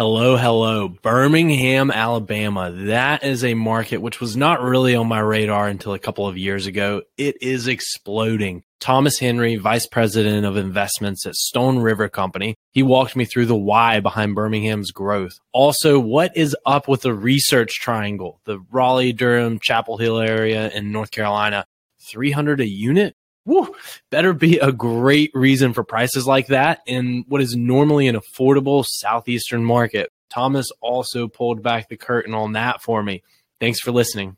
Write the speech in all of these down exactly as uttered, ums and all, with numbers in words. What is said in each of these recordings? Hello, hello. Birmingham, Alabama. That is a market which was not really on my radar until a couple of years ago. It is exploding. Thomas Henry, Vice President of Investments at Stone River Company. He walked me through the why behind Birmingham's growth. Also, what is up with the Research Triangle, the Raleigh, Durham, Chapel Hill area in North Carolina? three hundred a unit? Woo, better be a great reason for prices like that in what is normally an affordable southeastern market. Thomas also pulled back the curtain on that for me. Thanks for listening.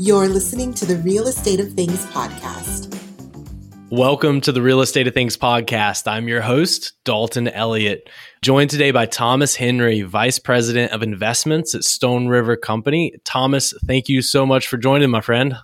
You're listening to the Real Estate of Things podcast. Welcome to the Real Estate of Things podcast. I'm your host, Dalton Elliott, joined today by Thomas Henry, Vice President of Investments at Stone River Company. Thomas, thank you so much for joining, my friend.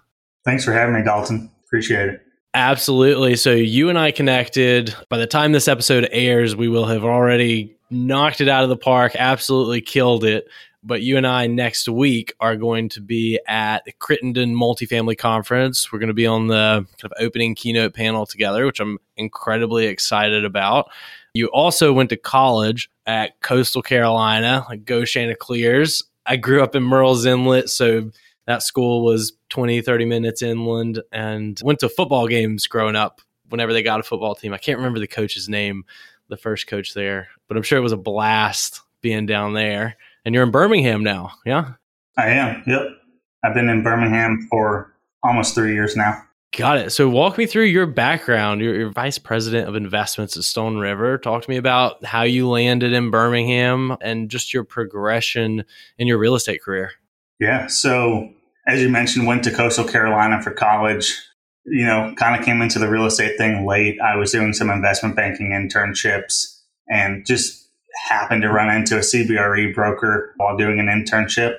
Thanks for having me, Dalton. Appreciate it. Absolutely. So you and I connected. By the time this episode airs, we will have already knocked it out of the park, absolutely killed it. But you and I next week are going to be at the Crittenden Multifamily Conference. We're going to be on the kind of opening keynote panel together, which I'm incredibly excited about. You also went to college at Coastal Carolina, like go Chanticleers. I grew up in Murrells Inlet, so that school was twenty, thirty minutes inland, and went to football games growing up whenever they got a football team. I can't remember the coach's name, the first coach there, but I'm sure it was a blast being down there. And you're in Birmingham now, yeah? I am, yep. I've been in Birmingham for almost three years now. Got it. So walk me through your background. You're, you're Vice President of Investments at Stone River. Talk to me about how you landed in Birmingham and just your progression in your real estate career. Yeah. So as you mentioned, went to Coastal Carolina for college. You know, kind of came into the real estate thing late. I was doing some investment banking internships and just happened to run into a C B R E broker while doing an internship,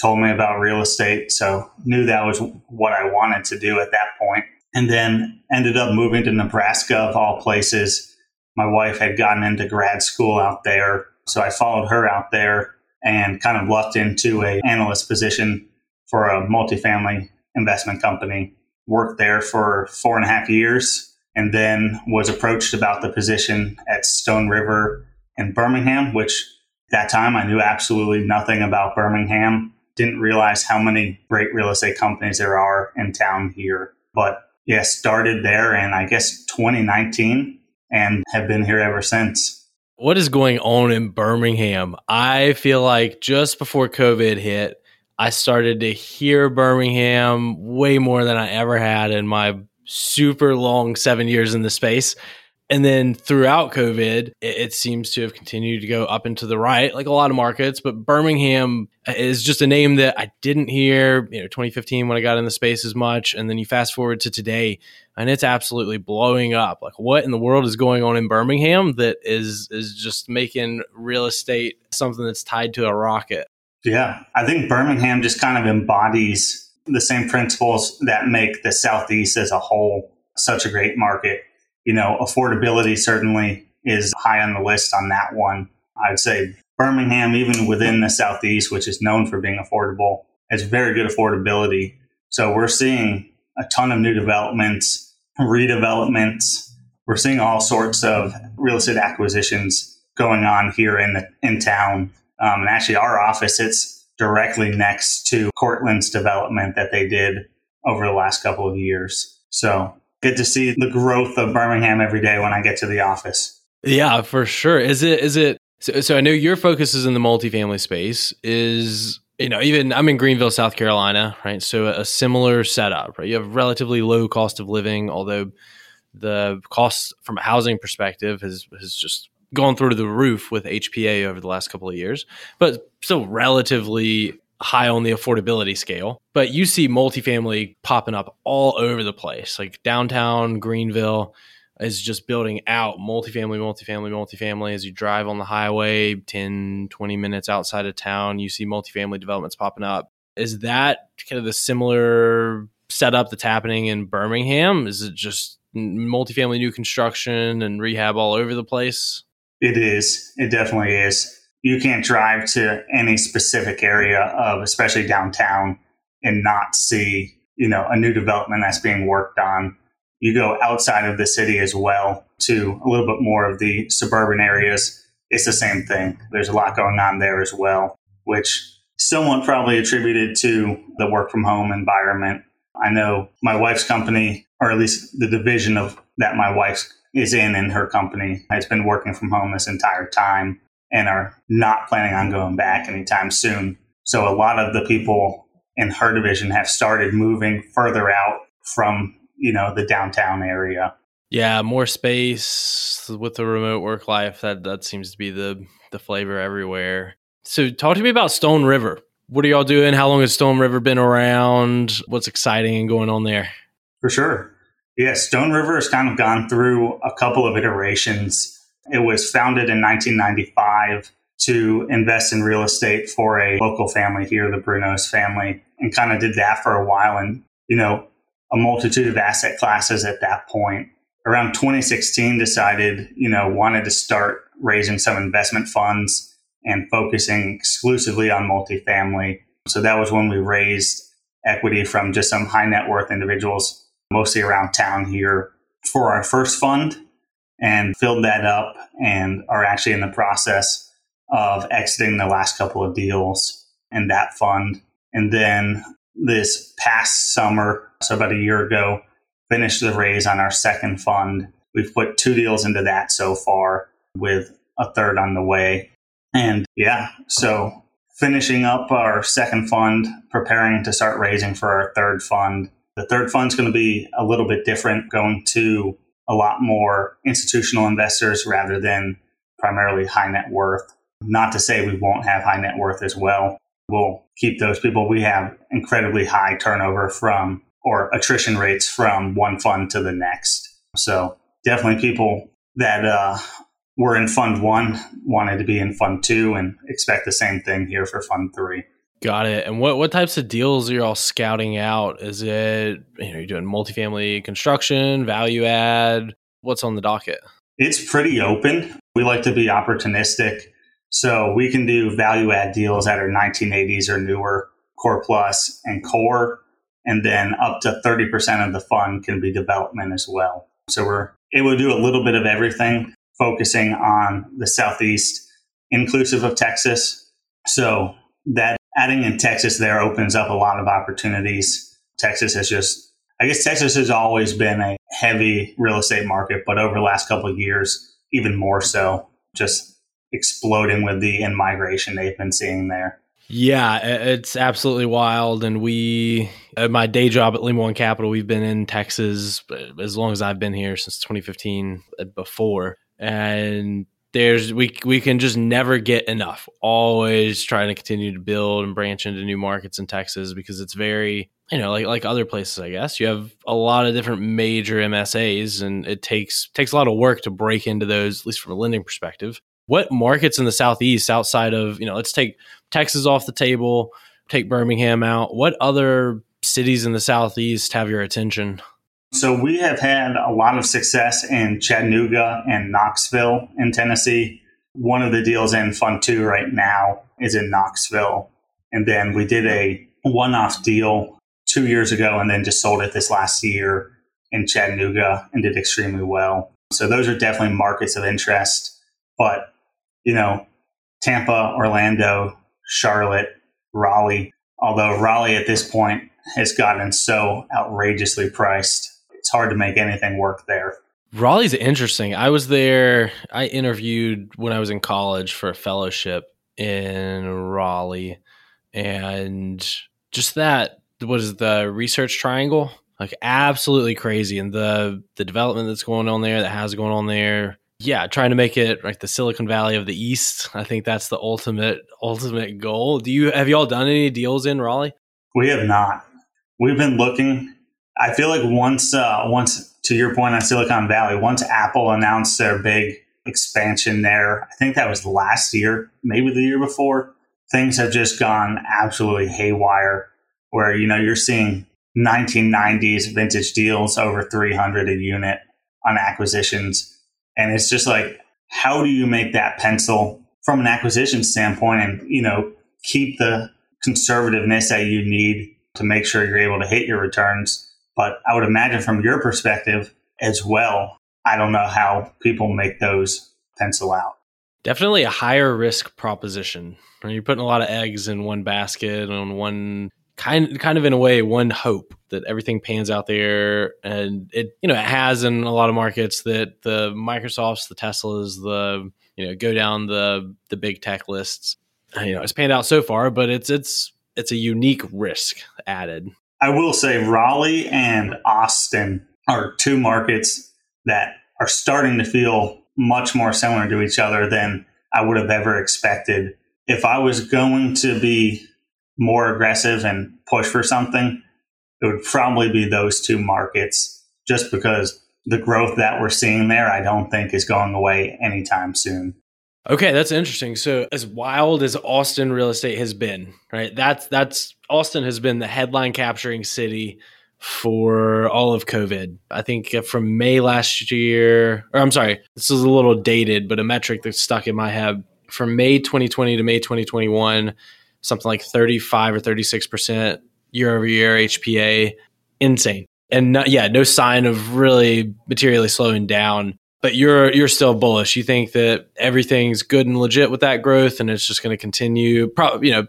told me about real estate. So knew that was what I wanted to do at that point. And then ended up moving to Nebraska of all places. My wife had gotten into grad school out there. So I followed her out there and kind of lucked into an analyst position for a multifamily investment company. Worked there for four and a half years and then was approached about the position at Stone River in Birmingham, which that time I knew absolutely nothing about Birmingham. Didn't realize how many great real estate companies there are in town here. But yeah, started there in, I guess, twenty nineteen and have been here ever since. What is going on in Birmingham? I feel like just before COVID hit, I started to hear Birmingham way more than I ever had in my super long seven years in the space. And then throughout COVID, it seems to have continued to go up and to the right, like a lot of markets. But Birmingham is just a name that I didn't hear, you know, twenty fifteen when I got in the space as much. And then you fast forward to today, and it's absolutely blowing up. Like, what in the world is going on in Birmingham that is is just making real estate something that's tied to a rocket? Yeah, I think Birmingham just kind of embodies the same principles that make the Southeast as a whole such a great market. You know, affordability certainly is high on the list on that one. I'd say Birmingham, even within the Southeast, which is known for being affordable, has very good affordability. So we're seeing a ton of new developments, redevelopments. We're seeing all sorts of real estate acquisitions going on here in the in town. Um, and actually, our office sits directly next to Cortland's development that they did over the last couple of years. So good to see the growth of Birmingham every day when I get to the office. Yeah, for sure. Is it, is it, so, so I know your focus is in the multifamily space is, you know, even I'm in Greenville, South Carolina, right? So a, a similar setup, right? You have relatively low cost of living, although the cost from a housing perspective has, has just gone through the roof with H P A over the last couple of years, but still relatively high on the affordability scale, but you see multifamily popping up all over the place. Like downtown Greenville is just building out multifamily, multifamily, multifamily. As you drive on the highway, ten, twenty minutes outside of town, you see multifamily developments popping up. Is that kind of the similar setup that's happening in Birmingham? Is it just multifamily new construction and rehab all over the place? It is. It definitely is. You can't drive to any specific area of, especially downtown, and not see, you know, a new development that's being worked on. You go outside of the city as well to a little bit more of the suburban areas. It's the same thing. There's a lot going on there as well, which someone probably attributed to the work from home environment. I know my wife's company, or at least the division of that my wife is in, in her company, has been working from home this entire time and are not planning on going back anytime soon. So a lot of the people in her division have started moving further out from, you know, the downtown area. Yeah, more space with the remote work life. That that seems to be the the flavor everywhere. So talk to me about Stone River. What are y'all doing? How long has Stone River been around? What's exciting and going on there? For sure. Yeah, Stone River has kind of gone through a couple of iterations. It was founded in nineteen ninety-five to invest in real estate for a local family here, the Bruno's family, and kind of did that for a while. And, you know, a multitude of asset classes at that point. Around twenty sixteen, decided, you know, wanted to start raising some investment funds and focusing exclusively on multifamily. So that was when we raised equity from just some high net worth individuals, mostly around town here, for our first fund, and filled that up and are actually in the process of exiting the last couple of deals in that fund. And then this past summer, so about a year ago, finished the raise on our second fund. We've put two deals into that so far with a third on the way. And yeah, so finishing up our second fund, preparing to start raising for our third fund. The third fund's going to be a little bit different, going to a lot more institutional investors rather than primarily high net worth. Not to say we won't have high net worth as well. We'll keep those people. We have incredibly high turnover from or attrition rates from one fund to the next. So definitely people that uh, were in fund one wanted to be in fund two, and expect the same thing here for fund three. Got it. And what, what types of deals are y'all scouting out? Is it, you know, you're doing multifamily construction, value add? What's on the docket? It's pretty open. We like to be opportunistic. So we can do value add deals that are nineteen eighties or newer, core plus and core. And then up to thirty percent of the fund can be development as well. So we're able to do a little bit of everything, focusing on the Southeast, inclusive of Texas. So that adding in Texas there opens up a lot of opportunities. Texas has just, I guess Texas has always been a heavy real estate market, but over the last couple of years, even more so, just exploding with the in-migration they've been seeing there. Yeah, it's absolutely wild. And we, at my day job at Lima One Capital, we've been in Texas as long as I've been here, since twenty fifteen before. And there's we we can just never get enough. Always trying to continue to build and branch into new markets in Texas, because it's very, you know, like like other places, I guess. You have a lot of different major M S As, and it takes takes a lot of work to break into those, at least from a lending perspective. What markets in the Southeast outside of, you know, let's take Texas off the table, take Birmingham out. What other cities in the Southeast have your attention? So we have had a lot of success in Chattanooga and Knoxville in Tennessee. One of the deals in Fund two right now is in Knoxville. And then we did a one-off deal two years ago and then just sold it this last year in Chattanooga and did extremely well. So those are definitely markets of interest. But, you know, Tampa, Orlando, Charlotte, Raleigh, although Raleigh at this point has gotten so outrageously priced, it's hard to make anything work there. Raleigh's interesting. I was there. I interviewed when I was in college for a fellowship in Raleigh, and just that, what is the Research Triangle? Like absolutely crazy. And the, the development that's going on there, that has going on there. Yeah. Trying to make it like the Silicon Valley of the East. I think that's the ultimate, ultimate goal. Do you, have y'all done any deals in Raleigh? We have not. We've been looking. I feel like once, uh, once to your point on Silicon Valley, once Apple announced their big expansion there, I think that was last year, maybe the year before, things have just gone absolutely haywire where, you know, you're seeing nineteen nineties vintage deals over three hundred a unit on acquisitions. And it's just like, how do you make that pencil from an acquisition standpoint and, you know, keep the conservativeness that you need to make sure you're able to hit your returns, But I would imagine from your perspective as well, I don't know how people make those pencil out. Definitely a higher risk proposition. You're putting a lot of eggs in one basket on one kind, kind of in a way, one hope that everything pans out there. And it, you know, it has in a lot of markets that the Microsofts, the Teslas, the, you know, go down the, the big tech lists, you know, it's panned out so far, but it's, it's, it's a unique risk added. I will say Raleigh and Austin are two markets that are starting to feel much more similar to each other than I would have ever expected. If I was going to be more aggressive and push for something, it would probably be those two markets, just because the growth that we're seeing there, I don't think is going away anytime soon. Okay, that's interesting. So as wild as Austin real estate has been, right? That's that's Austin has been the headline capturing city for all of COVID. I think from May last year, or I'm sorry, this is a little dated, but a metric that's stuck in my head from May twenty twenty to May twenty twenty-one, something like thirty-five or thirty-six percent year over year H P A, insane. And not, yeah, no sign of really materially slowing down. But you're you're still bullish. You think that everything's good and legit with that growth, and it's just going to continue. Probably, you know,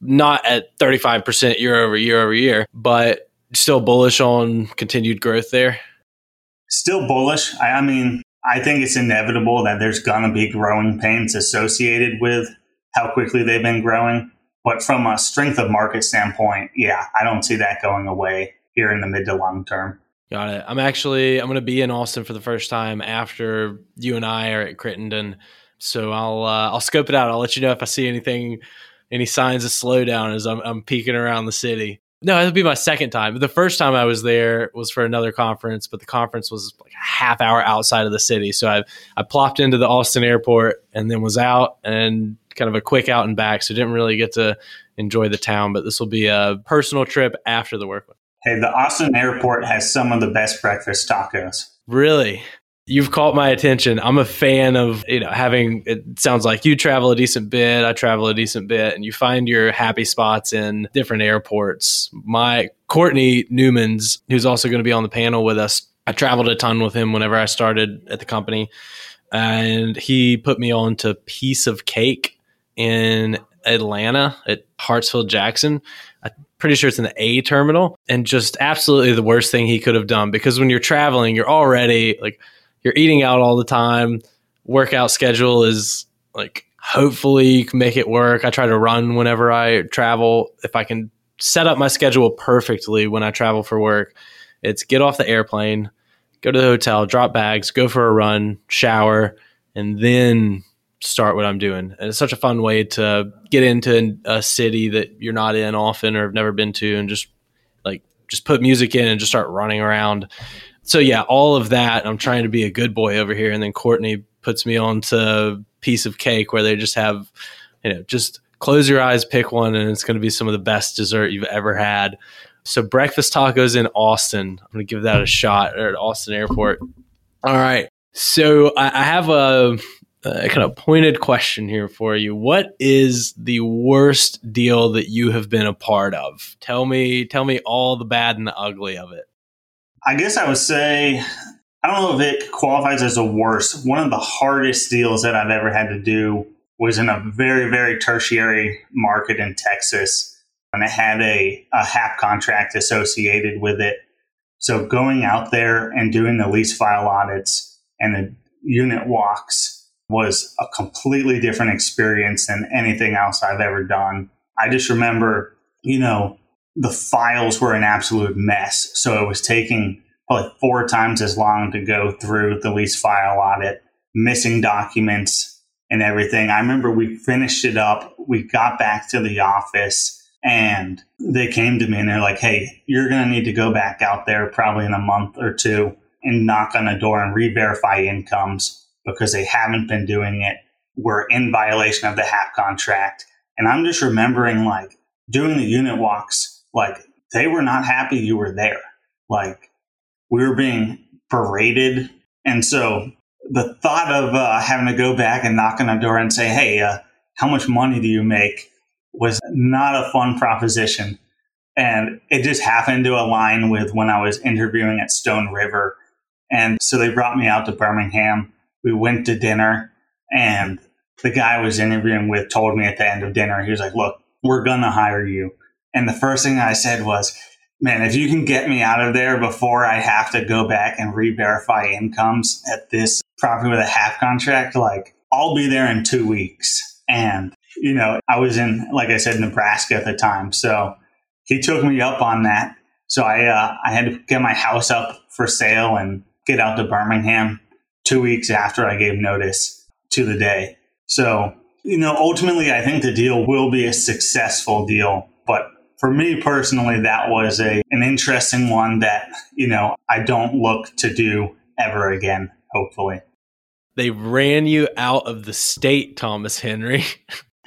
not at thirty-five percent year over year over year, but still bullish on continued growth there. Still bullish. I, I mean, I think it's inevitable that there's going to be growing pains associated with how quickly they've been growing. But from a strength of market standpoint, yeah, I don't see that going away here in the mid to long term. Got it. I'm actually, I'm going to be in Austin for the first time after you and I are at Crittenden. So I'll, uh, I'll scope it out. I'll let you know if I see anything, any signs of slowdown as I'm, I'm peeking around the city. No, it'll be my second time. The first time I was there was for another conference, but the conference was like a half hour outside of the city. So I, I plopped into the Austin airport and then was out and kind of a quick out and back. So didn't really get to enjoy the town, but this will be a personal trip after the work. Hey, the Austin airport has some of the best breakfast tacos. Really? You've caught my attention. I'm a fan of, you know, having, it sounds like you travel a decent bit, I travel a decent bit, and you find your happy spots in different airports. My Courtney Newman's, who's also going to be on the panel with us, I traveled a ton with him whenever I started at the company, and he put me on to Piece of Cake in Atlanta at Hartsfield-Jackson. I pretty sure it's in the A terminal, and just absolutely the worst thing he could have done, because when you're traveling, you're already like, you're eating out all the time. Workout schedule is like, hopefully you can make it work. I try to run whenever I travel. If I can set up my schedule perfectly when I travel for work, it's get off the airplane, go to the hotel, drop bags, go for a run, shower, and then start what I'm doing. And it's such a fun way to get into a city that you're not in often or have never been to, and just like just put music in and just start running around. So yeah, all of that. I'm trying to be a good boy over here, and then Courtney puts me on to Piece of Cake, where they just have, you know, just close your eyes, pick one, and it's going to be some of the best dessert you've ever had. So breakfast tacos in Austin. I'm going to give that a shot at Austin Airport. All right. So I, I have a. A kind of pointed question here for you. What is the worst deal that you have been a part of? Tell me, tell me all the bad and the ugly of it. I guess I would say, I don't know if it qualifies as a worst. One of the hardest deals that I've ever had to do was in a very, very tertiary market in Texas, and it had a, a H A P contract associated with it. So going out there and doing the lease file audits and the unit walks was a completely different experience than anything else I've ever done. I just remember, you know, the files were an absolute mess. So it was taking probably four times as long to go through the lease file audit, missing documents and everything. I remember we finished it up. We got back to the office and they came to me and they're like, hey, you're going to need to go back out there probably in a month or two and knock on a door and re-verify incomes, because they haven't been doing it. We're in violation of the H A P contract. And I'm just remembering, like, doing the unit walks, like, they were not happy you were there. Like, we were being berated. And so the thought of uh, having to go back and knock on a door and say, hey, uh, how much money do you make was not a fun proposition. And it just happened to align with when I was interviewing at Stone River. And so they brought me out to Birmingham. We went to dinner, and the guy I was interviewing with told me at the end of dinner, he was like, look, we're going to hire you. And the first thing I said was, man, if you can get me out of there before I have to go back and re-verify incomes at this property with a H A P contract, like, I'll be there in two weeks. And, you know, I was in, like I said, Nebraska at the time. So he took me up on that. So I uh, I had to get my house up for sale and get out to Birmingham two weeks after I gave notice to the day. So, you know, ultimately, I think the deal will be a successful deal. But for me personally, that was a an interesting one that, you know, I don't look to do ever again, hopefully. They ran you out of the state, Thomas Henry.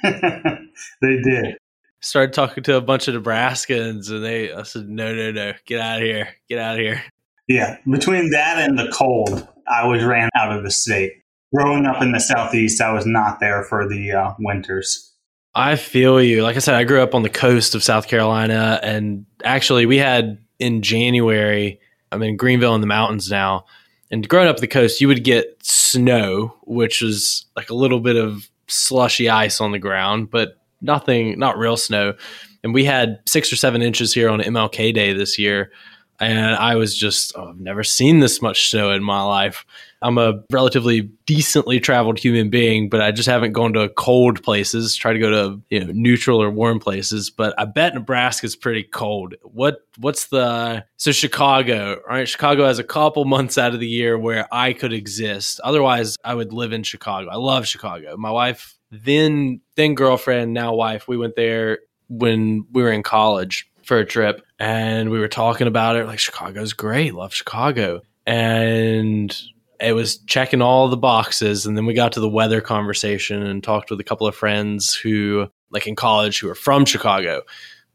They did. Started talking to a bunch of Nebraskans, and they I said, no, no, no, get out of here. Get out of here. Yeah. Between that and the cold, I was ran out of the state. Growing up in the Southeast, I was not there for the uh, winters. I feel you. Like I said, I grew up on the coast of South Carolina. And actually, we had in January, I'm in Greenville in the mountains now. And growing up the coast, you would get snow, which was like a little bit of slushy ice on the ground, but nothing, not real snow. And we had six or seven inches here on M L K Day this year. And I was just, oh, I've never seen this much snow in my life. I'm a relatively decently traveled human being, but I just haven't gone to cold places, try to go to, you know, neutral or warm places. But I bet Nebraska's pretty cold. What What's the, so Chicago, right? Chicago has a couple months out of the year where I could exist. Otherwise, I would live in Chicago. I love Chicago. My wife, then then girlfriend, now wife, we went there when we were in college for a trip. And we were talking about it, like, Chicago's great, love Chicago. And it was checking all the boxes. And then we got to the weather conversation and talked with a couple of friends who, like in college, who are from Chicago.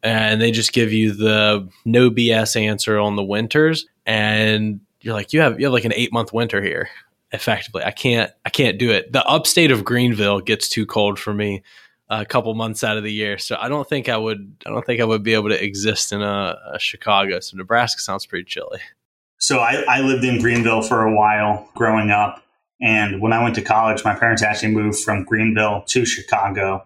And they just give you the no B S answer on the winters. And you're like, you have you have like an eight month winter here, effectively. I can't, I can't do it. The upstate of Greenville gets too cold for me a couple months out of the year. So I don't think I would, I don't think I would be able to exist in a, a Chicago. So Nebraska sounds pretty chilly. So I, I lived in Greenville for a while growing up. And when I went to college, my parents actually moved from Greenville to Chicago.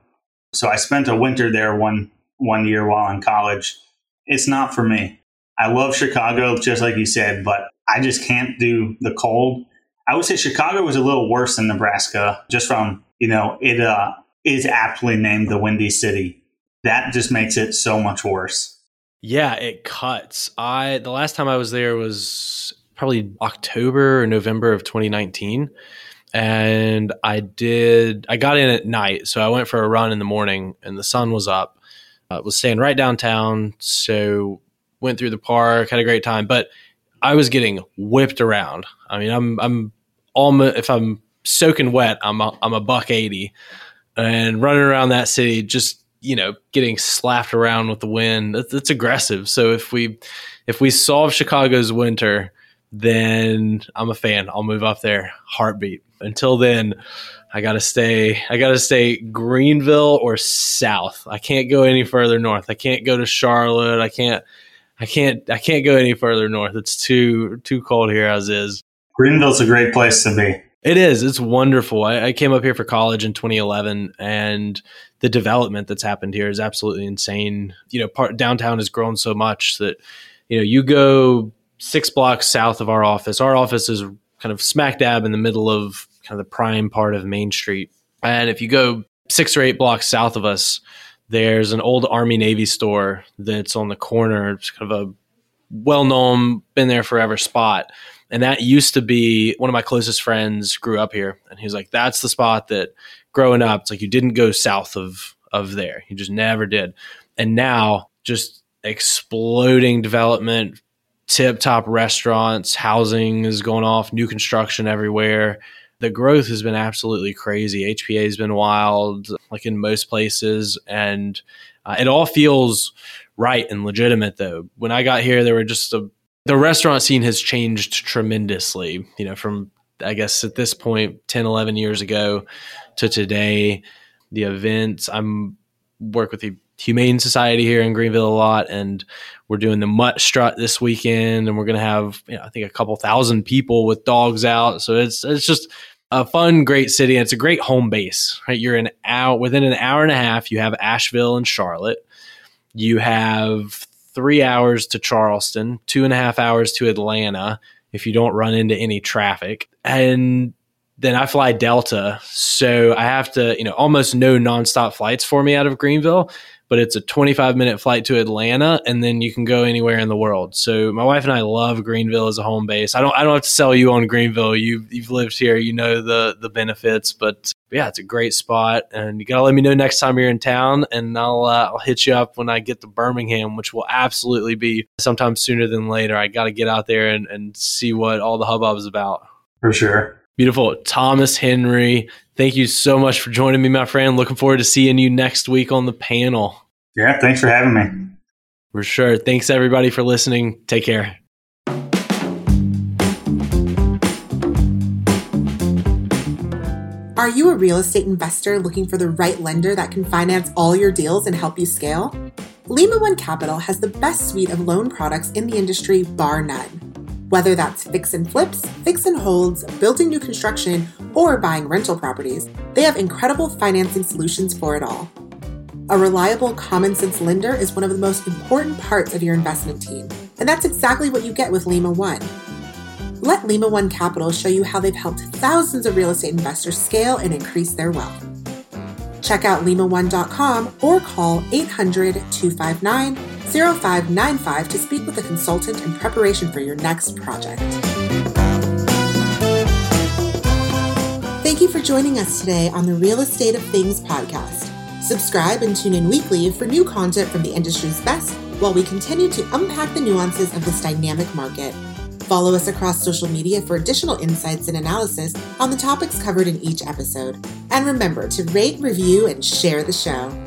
So I spent a winter there one, one year while in college. It's not for me. I love Chicago, just like you said, but I just can't do the cold. I would say Chicago was a little worse than Nebraska, just from, you know, it, uh, is aptly named the Windy City. That just makes it so much worse. Yeah, it cuts. I the last time I was there was probably October or November of twenty nineteen. And I did, I got in at night. So I went for a run in the morning and the sun was up. I was staying right downtown. So went through the park, had a great time, but I was getting whipped around. I mean, I'm, I'm almost, if I'm soaking wet, I'm a, I'm a buck eighty. And running around that city, just, you know, getting slapped around with the wind, that's, that's aggressive. So if we if we solve Chicago's winter, then I'm a fan. I'll move up there, heartbeat. Until then, I gotta stay. I gotta stay Greenville or south. I can't go any further north. I can't go to Charlotte. I can't. I can't. I can't go any further north. It's too too cold here as is. Greenville's a great place to be. It is. It's wonderful. I, I came up here for college in twenty eleven, and the development that's happened here is absolutely insane. You know, part, downtown has grown so much that, you know, you go six blocks south of our office. Our office is kind of smack dab in the middle of kind of the prime part of Main Street. And if you go six or eight blocks south of us, there's an old Army Navy store that's on the corner. It's kind of a well-known, been there forever spot. And that used to be, one of my closest friends grew up here. And he was like, that's the spot that growing up, it's like you didn't go south of, of there. You just never did. And now just exploding development, tip-top restaurants, housing is going off, new construction everywhere. The growth has been absolutely crazy. H P A has been wild, like in most places. And uh, it all feels right and legitimate, though. When I got here, there were just a The restaurant scene has changed tremendously, you know, from, I guess, at this point, ten, eleven years ago to today, the events. I'm work with a Humane Society here in Greenville a lot, and we're doing the Mutt Strut this weekend, and we're going to have, you know, I think a couple thousand people with dogs out. So it's it's just a fun, great city, and it's a great home base, right? You're an hour, within an hour and a half, you have Asheville and Charlotte. You have three hours to Charleston, two and a half hours to Atlanta if you don't run into any traffic. And then I fly Delta, so I have to, you know, almost no nonstop flights for me out of Greenville, but it's a twenty-five minute flight to Atlanta, and then you can go anywhere in the world. So my wife and I love Greenville as a home base. I don't, I don't have to sell you on Greenville. You, you've lived here, you know the the benefits, but yeah, it's a great spot, and you gotta let me know next time you're in town, and I'll, uh, I'll hit you up when I get to Birmingham, which will absolutely be sometime sooner than later. I gotta get out there and, and see what all the hubbub is about. For sure. Beautiful. Thomas Henry, thank you so much for joining me, my friend. Looking forward to seeing you next week on the panel. Yeah, thanks for having me. For sure. Thanks, everybody, for listening. Take care. Are you a real estate investor looking for the right lender that can finance all your deals and help you scale? Lima One Capital has the best suite of loan products in the industry, bar none. Whether that's fix and flips, fix and holds, building new construction, or buying rental properties, they have incredible financing solutions for it all. A reliable, common sense lender is one of the most important parts of your investment team, and that's exactly what you get with Lima One. Let Lima One Capital show you how they've helped thousands of real estate investors scale and increase their wealth. Check out lima one dot com or call eight hundred, two five nine, zero five nine five to speak with a consultant in preparation for your next project. Thank you for joining us today on the Real Estate of Things podcast. Subscribe and tune in weekly for new content from the industry's best while we continue to unpack the nuances of this dynamic market. Follow us across social media for additional insights and analysis on the topics covered in each episode. And remember to rate, review, and share the show.